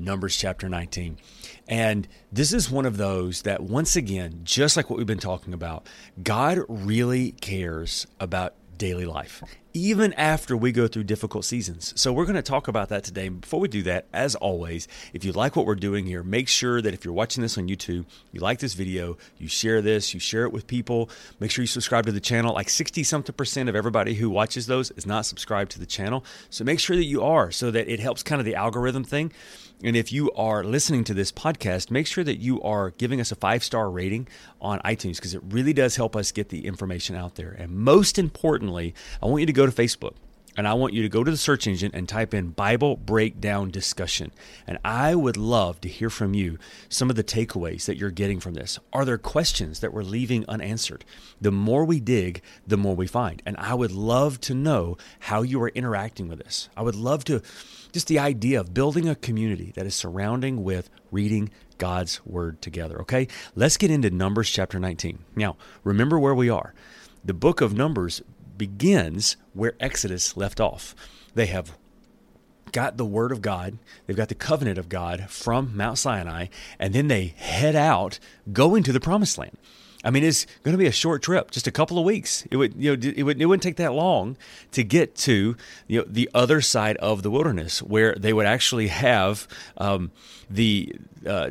Numbers chapter 19. And this is one of those that, once again, just like what we've been talking about, God really cares about daily life, even after we go through difficult seasons. So we're going to talk about that today. And before we do that, as always, if you like what we're doing here, make sure that if you're watching this on YouTube, you like this video, you share this, you share it with people, make sure you subscribe to the channel. Like 60-something% of everybody who watches those is not subscribed to the channel. So make sure that you are, so that it helps kind of the algorithm thing. And if you are listening to this podcast, make sure that you are giving us a 5-star rating on iTunes, because it really does help us get the information out there. And most importantly, I want you to go to Facebook, and I want you to go to the search engine and type in Bible Breakdown Discussion. And I would love to hear from you some of the takeaways that you're getting from this. Are there questions that we're leaving unanswered? The more we dig, the more we find. And I would love to know how you are interacting with this. I would love to... just the idea of building a community that is surrounding with reading God's Word together, okay? Let's get into Numbers chapter 19. Now, remember where we are. The book of Numbers begins where Exodus left off. They have got the Word of God, they've got the covenant of God from Mount Sinai, and then they head out, go into the Promised Land. I mean, it's going to be a short trip, just a couple of weeks. It wouldn't take that long to get to the other side of the wilderness, where they would actually have the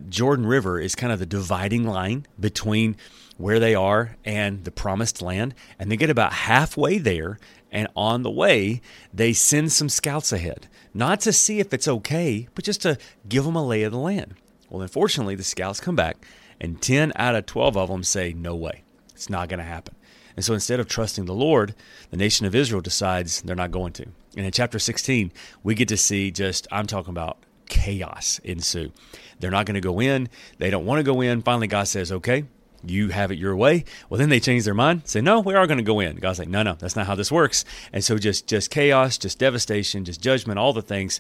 Jordan River is kind of the dividing line between where they are and the Promised Land. And they get about halfway there, and on the way, they send some scouts ahead, not to see if it's okay, but just to give them a lay of the land. Well, unfortunately, the scouts come back, and 10 out of 12 of them say, no way, it's not going to happen. And so instead of trusting the Lord, the nation of Israel decides they're not going to. And in chapter 16, we get to see just, I'm talking about chaos ensue. They're not going to go in. They don't want to go in. Finally, God says, okay, you have it your way. Well, then they change their mind, say, no, we are going to go in. God's like, no, that's not how this works. And so just chaos, just devastation, just judgment, all the things.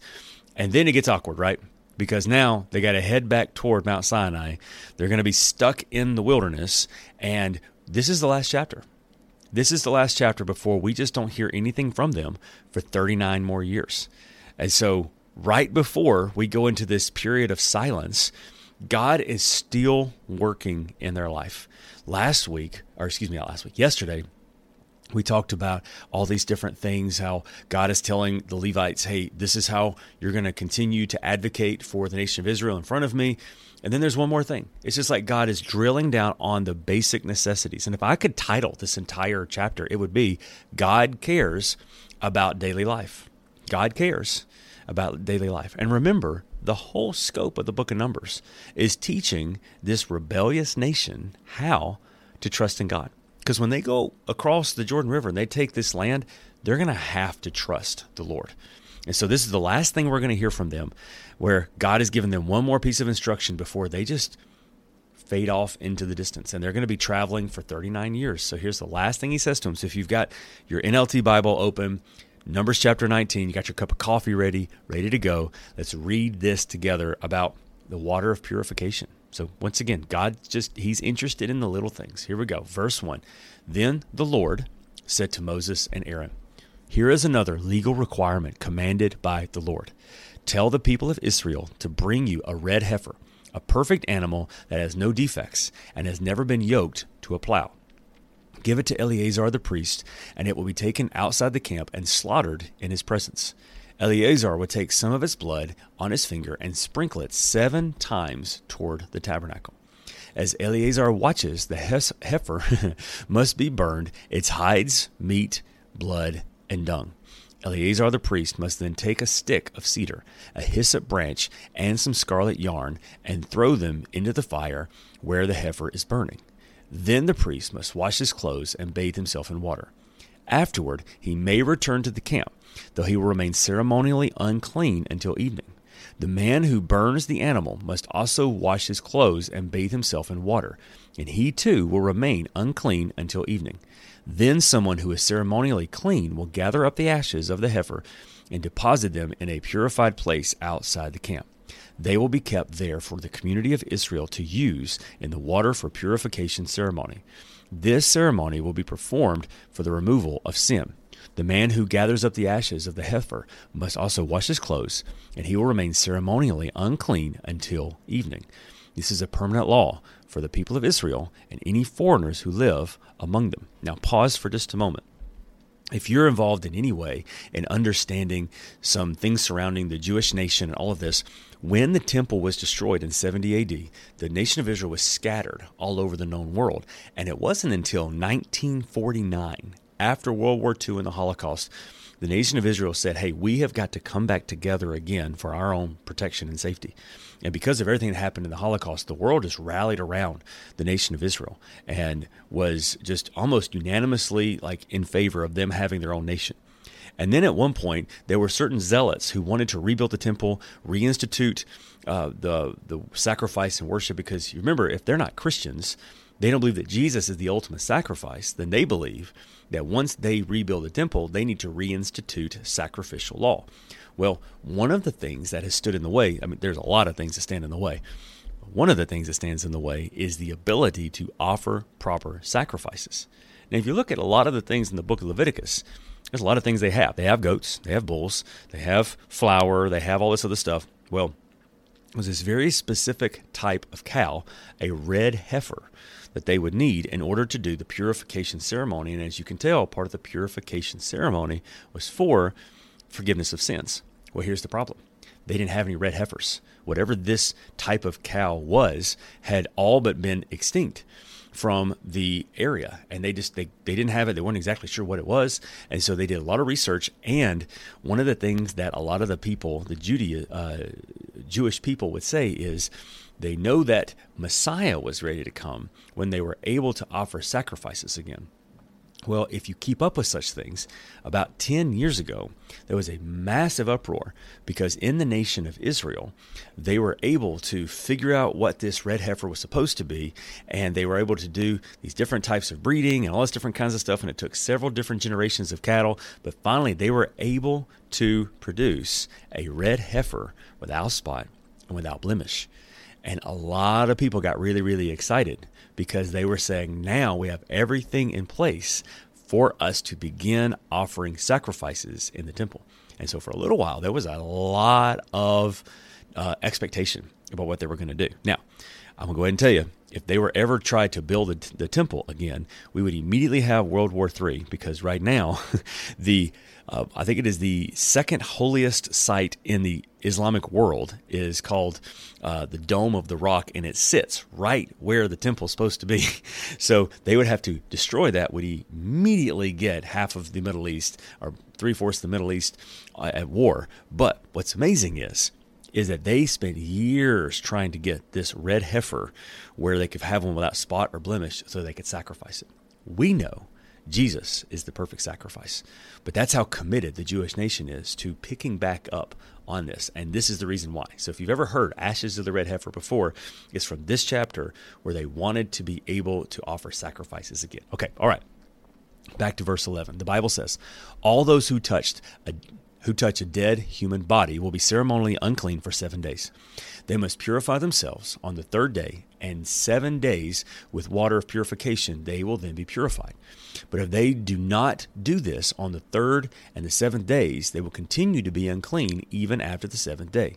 And then it gets awkward, right? Because now they got to head back toward Mount Sinai. They're going to be stuck in the wilderness. And this is the last chapter. This is the last chapter before we just don't hear anything from them for 39 more years. And so right before we go into this period of silence, God is still working in their life. Yesterday, we talked about all these different things, how God is telling the Levites, hey, this is how you're going to continue to advocate for the nation of Israel in front of me. And then there's one more thing. It's just like God is drilling down on the basic necessities. And if I could title this entire chapter, it would be God Cares About Daily Life. God cares about daily life. And remember, the whole scope of the book of Numbers is teaching this rebellious nation how to trust in God. Because when they go across the Jordan River and they take this land, they're going to have to trust the Lord. And so this is the last thing we're going to hear from them, where God has given them one more piece of instruction before they just fade off into the distance. And they're going to be traveling for 39 years. So here's the last thing he says to them. So if you've got your NLT Bible open, Numbers chapter 19, you got your cup of coffee ready to go. Let's read this together about the water of purification. So once again, God he's interested in the little things. Here we go. Verse 1, then the Lord said to Moses and Aaron, here is another legal requirement commanded by the Lord. Tell the people of Israel to bring you a red heifer, a perfect animal that has no defects and has never been yoked to a plow. Give it to Eleazar the priest, and it will be taken outside the camp and slaughtered in his presence. Eleazar would take some of its blood on his finger and sprinkle it 7 times toward the tabernacle. As Eleazar watches, the heifer must be burned, its hides, meat, blood, and dung. Eleazar the priest must then take a stick of cedar, a hyssop branch, and some scarlet yarn, and throw them into the fire where the heifer is burning. Then the priest must wash his clothes and bathe himself in water. Afterward, he may return to the camp, though he will remain ceremonially unclean until evening. The man who burns the animal must also wash his clothes and bathe himself in water, and he too will remain unclean until evening. Then someone who is ceremonially clean will gather up the ashes of the heifer and deposit them in a purified place outside the camp. They will be kept there for the community of Israel to use in the water for purification ceremony. This ceremony will be performed for the removal of sin. The man who gathers up the ashes of the heifer must also wash his clothes, and he will remain ceremonially unclean until evening. This is a permanent law for the people of Israel and any foreigners who live among them. Now pause for just a moment. If you're involved in any way in understanding some things surrounding the Jewish nation and all of this, when the temple was destroyed in 70 AD, the nation of Israel was scattered all over the known world. And it wasn't until 1949, after World War II and the Holocaust, the nation of Israel said, hey, we have got to come back together again for our own protection and safety. And because of everything that happened in the Holocaust, the world has rallied around the nation of Israel and was just almost unanimously like in favor of them having their own nation. And then at one point, there were certain zealots who wanted to rebuild the temple, reinstitute the sacrifice and worship, because you remember, if they're not Christians, they don't believe that Jesus is the ultimate sacrifice. Then they believe that once they rebuild the temple, they need to reinstitute sacrificial law. Well, one of the things that has stood in the way, I mean, there's a lot of things that stand in the way. One of the things that stands in the way is the ability to offer proper sacrifices. Now, if you look at a lot of the things in the book of Leviticus, there's a lot of things they have. They have goats, they have bulls, they have flour, they have all this other stuff. Well, it was this very specific type of cow, a red heifer, that they would need in order to do the purification ceremony. And as you can tell, part of the purification ceremony was for forgiveness of sins. Well, here's the problem. They didn't have any red heifers. Whatever this type of cow was had all but been extinct from the area, and they didn't have it. They weren't exactly sure what it was, and so they did a lot of research. And one of the things that a lot of the people, the Jewish people, would say is they know that Messiah was ready to come when they were able to offer sacrifices again. Well, if you keep up with such things, about 10 years ago, there was a massive uproar because in the nation of Israel, they were able to figure out what this red heifer was supposed to be, and they were able to do these different types of breeding and all this different kinds of stuff, and it took several different generations of cattle, but finally they were able to produce a red heifer without spot and without blemish. And a lot of people got really, really excited because they were saying, now we have everything in place for us to begin offering sacrifices in the temple. And so for a little while, there was a lot of expectation about what they were going to do. Now, I'm going to go ahead and tell you, if they were ever tried to build the temple again, we would immediately have World War III, because right now, I think it is the second holiest site in the Islamic world is called the Dome of the Rock, and it sits right where the temple is supposed to be. So they would have to destroy that, would immediately get half of the Middle East, or three-fourths of the Middle East at war. But what's amazing is that they spent years trying to get this red heifer where they could have one without spot or blemish so they could sacrifice it. We know Jesus is the perfect sacrifice, but that's how committed the Jewish nation is to picking back up on this, and this is the reason why. So if you've ever heard ashes of the red heifer before, it's from this chapter where they wanted to be able to offer sacrifices again. Okay, all right, back to verse 11. The Bible says, all those who touch a dead human body will be ceremonially unclean for 7 days. They must purify themselves on the third day, and 7 days with water of purification, they will then be purified. But if they do not do this on the third and the seventh days, they will continue to be unclean even after the seventh day.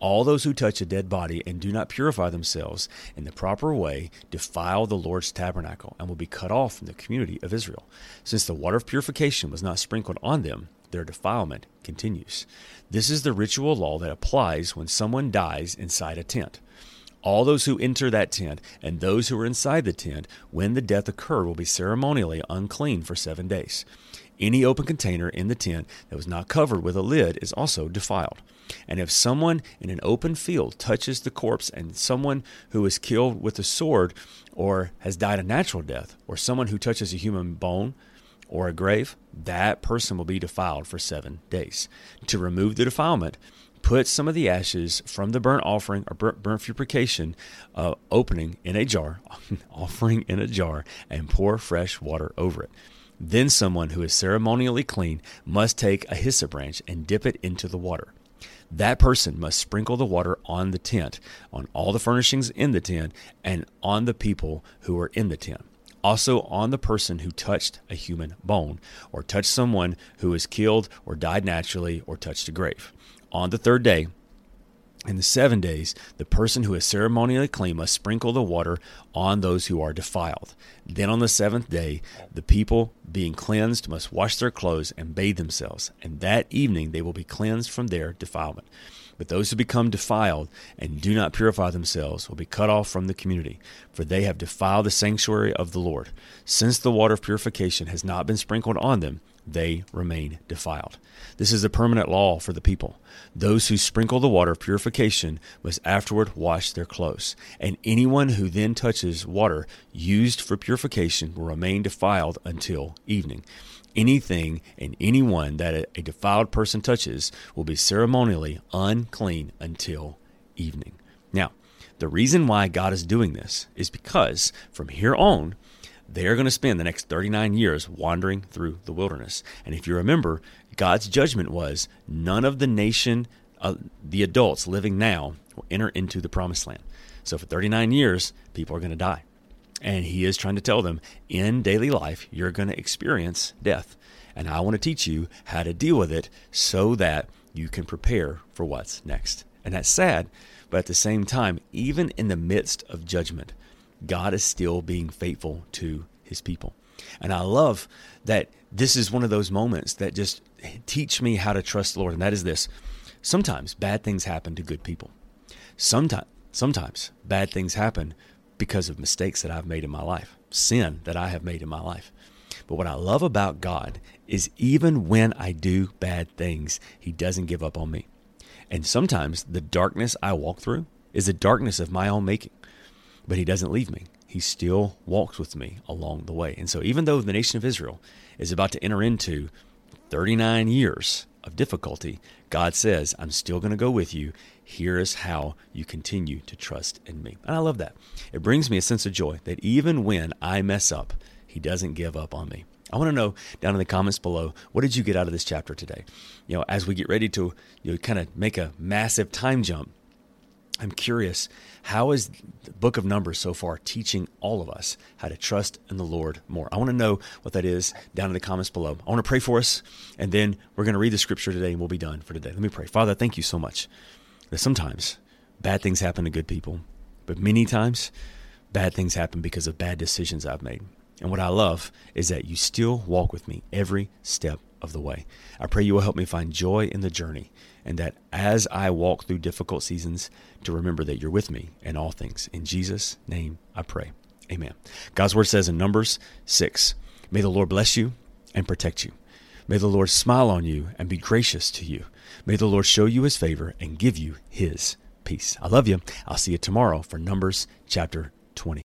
All those who touch a dead body and do not purify themselves in the proper way defile the Lord's tabernacle and will be cut off from the community of Israel. Since the water of purification was not sprinkled on them, their defilement continues. This is the ritual law that applies when someone dies inside a tent. All those who enter that tent and those who are inside the tent when the death occurred will be ceremonially unclean for 7 days. Any open container in the tent that was not covered with a lid is also defiled. And if someone in an open field touches the corpse, and someone who is killed with a sword or has died a natural death, or someone who touches a human bone or a grave, that person will be defiled for 7 days. To remove the defilement, put some of the ashes from the burnt offering or burnt purification opening in a jar, offering in a jar, and pour fresh water over it. Then someone who is ceremonially clean must take a hyssop branch and dip it into the water. That person must sprinkle the water on the tent, on all the furnishings in the tent, and on the people who are in the tent. Also on the person who touched a human bone, or touched someone who was killed or died naturally, or touched a grave. On the third day, in the 7 days, the person who is ceremonially clean must sprinkle the water on those who are defiled. Then on the seventh day, the people being cleansed must wash their clothes and bathe themselves, and that evening they will be cleansed from their defilement. But those who become defiled and do not purify themselves will be cut off from the community, for they have defiled the sanctuary of the Lord. Since the water of purification has not been sprinkled on them, they remain defiled. This is a permanent law for the people. Those who sprinkle the water of purification must afterward wash their clothes, and anyone who then touches water used for purification will remain defiled until evening. Anything and anyone that a defiled person touches will be ceremonially unclean until evening. Now, the reason why God is doing this is because from here on, they are going to spend the next 39 years wandering through the wilderness. And if you remember, God's judgment was none of the nation, the adults living now, will enter into the Promised Land. So for 39 years, people are going to die. And he is trying to tell them, in daily life, you're going to experience death. And I want to teach you how to deal with it so that you can prepare for what's next. And that's sad, but at the same time, even in the midst of judgment, God is still being faithful to his people. And I love that this is one of those moments that just teach me how to trust the Lord. And that is this. Sometimes bad things happen to good people. Sometimes bad things happen because of mistakes that I've made in my life, sin that I have made in my life. But what I love about God is even when I do bad things, he doesn't give up on me. And sometimes the darkness I walk through is the darkness of my own making. But he doesn't leave me. He still walks with me along the way. And so even though the nation of Israel is about to enter into 39 years of difficulty, God says, I'm still going to go with you. Here is how you continue to trust in me. And I love that. It brings me a sense of joy that even when I mess up, he doesn't give up on me. I want to know down in the comments below, what did you get out of this chapter today? You know, as we get ready to kind of make a massive time jump, I'm curious, how is the book of Numbers so far teaching all of us how to trust in the Lord more? I want to know what that is down in the comments below. I want to pray for us, and then we're going to read the scripture today, and we'll be done for today. Let me pray. Father, thank you so much that sometimes bad things happen to good people, but many times bad things happen because of bad decisions I've made. And what I love is that you still walk with me every step of the way. I pray you will help me find joy in the journey, and that as I walk through difficult seasons, to remember that you're with me in all things. In Jesus' name I pray. Amen. God's word says in Numbers 6, may the Lord bless you and protect you. May the Lord smile on you and be gracious to you. May the Lord show you his favor and give you his peace. I love you. I'll see you tomorrow for Numbers chapter 20.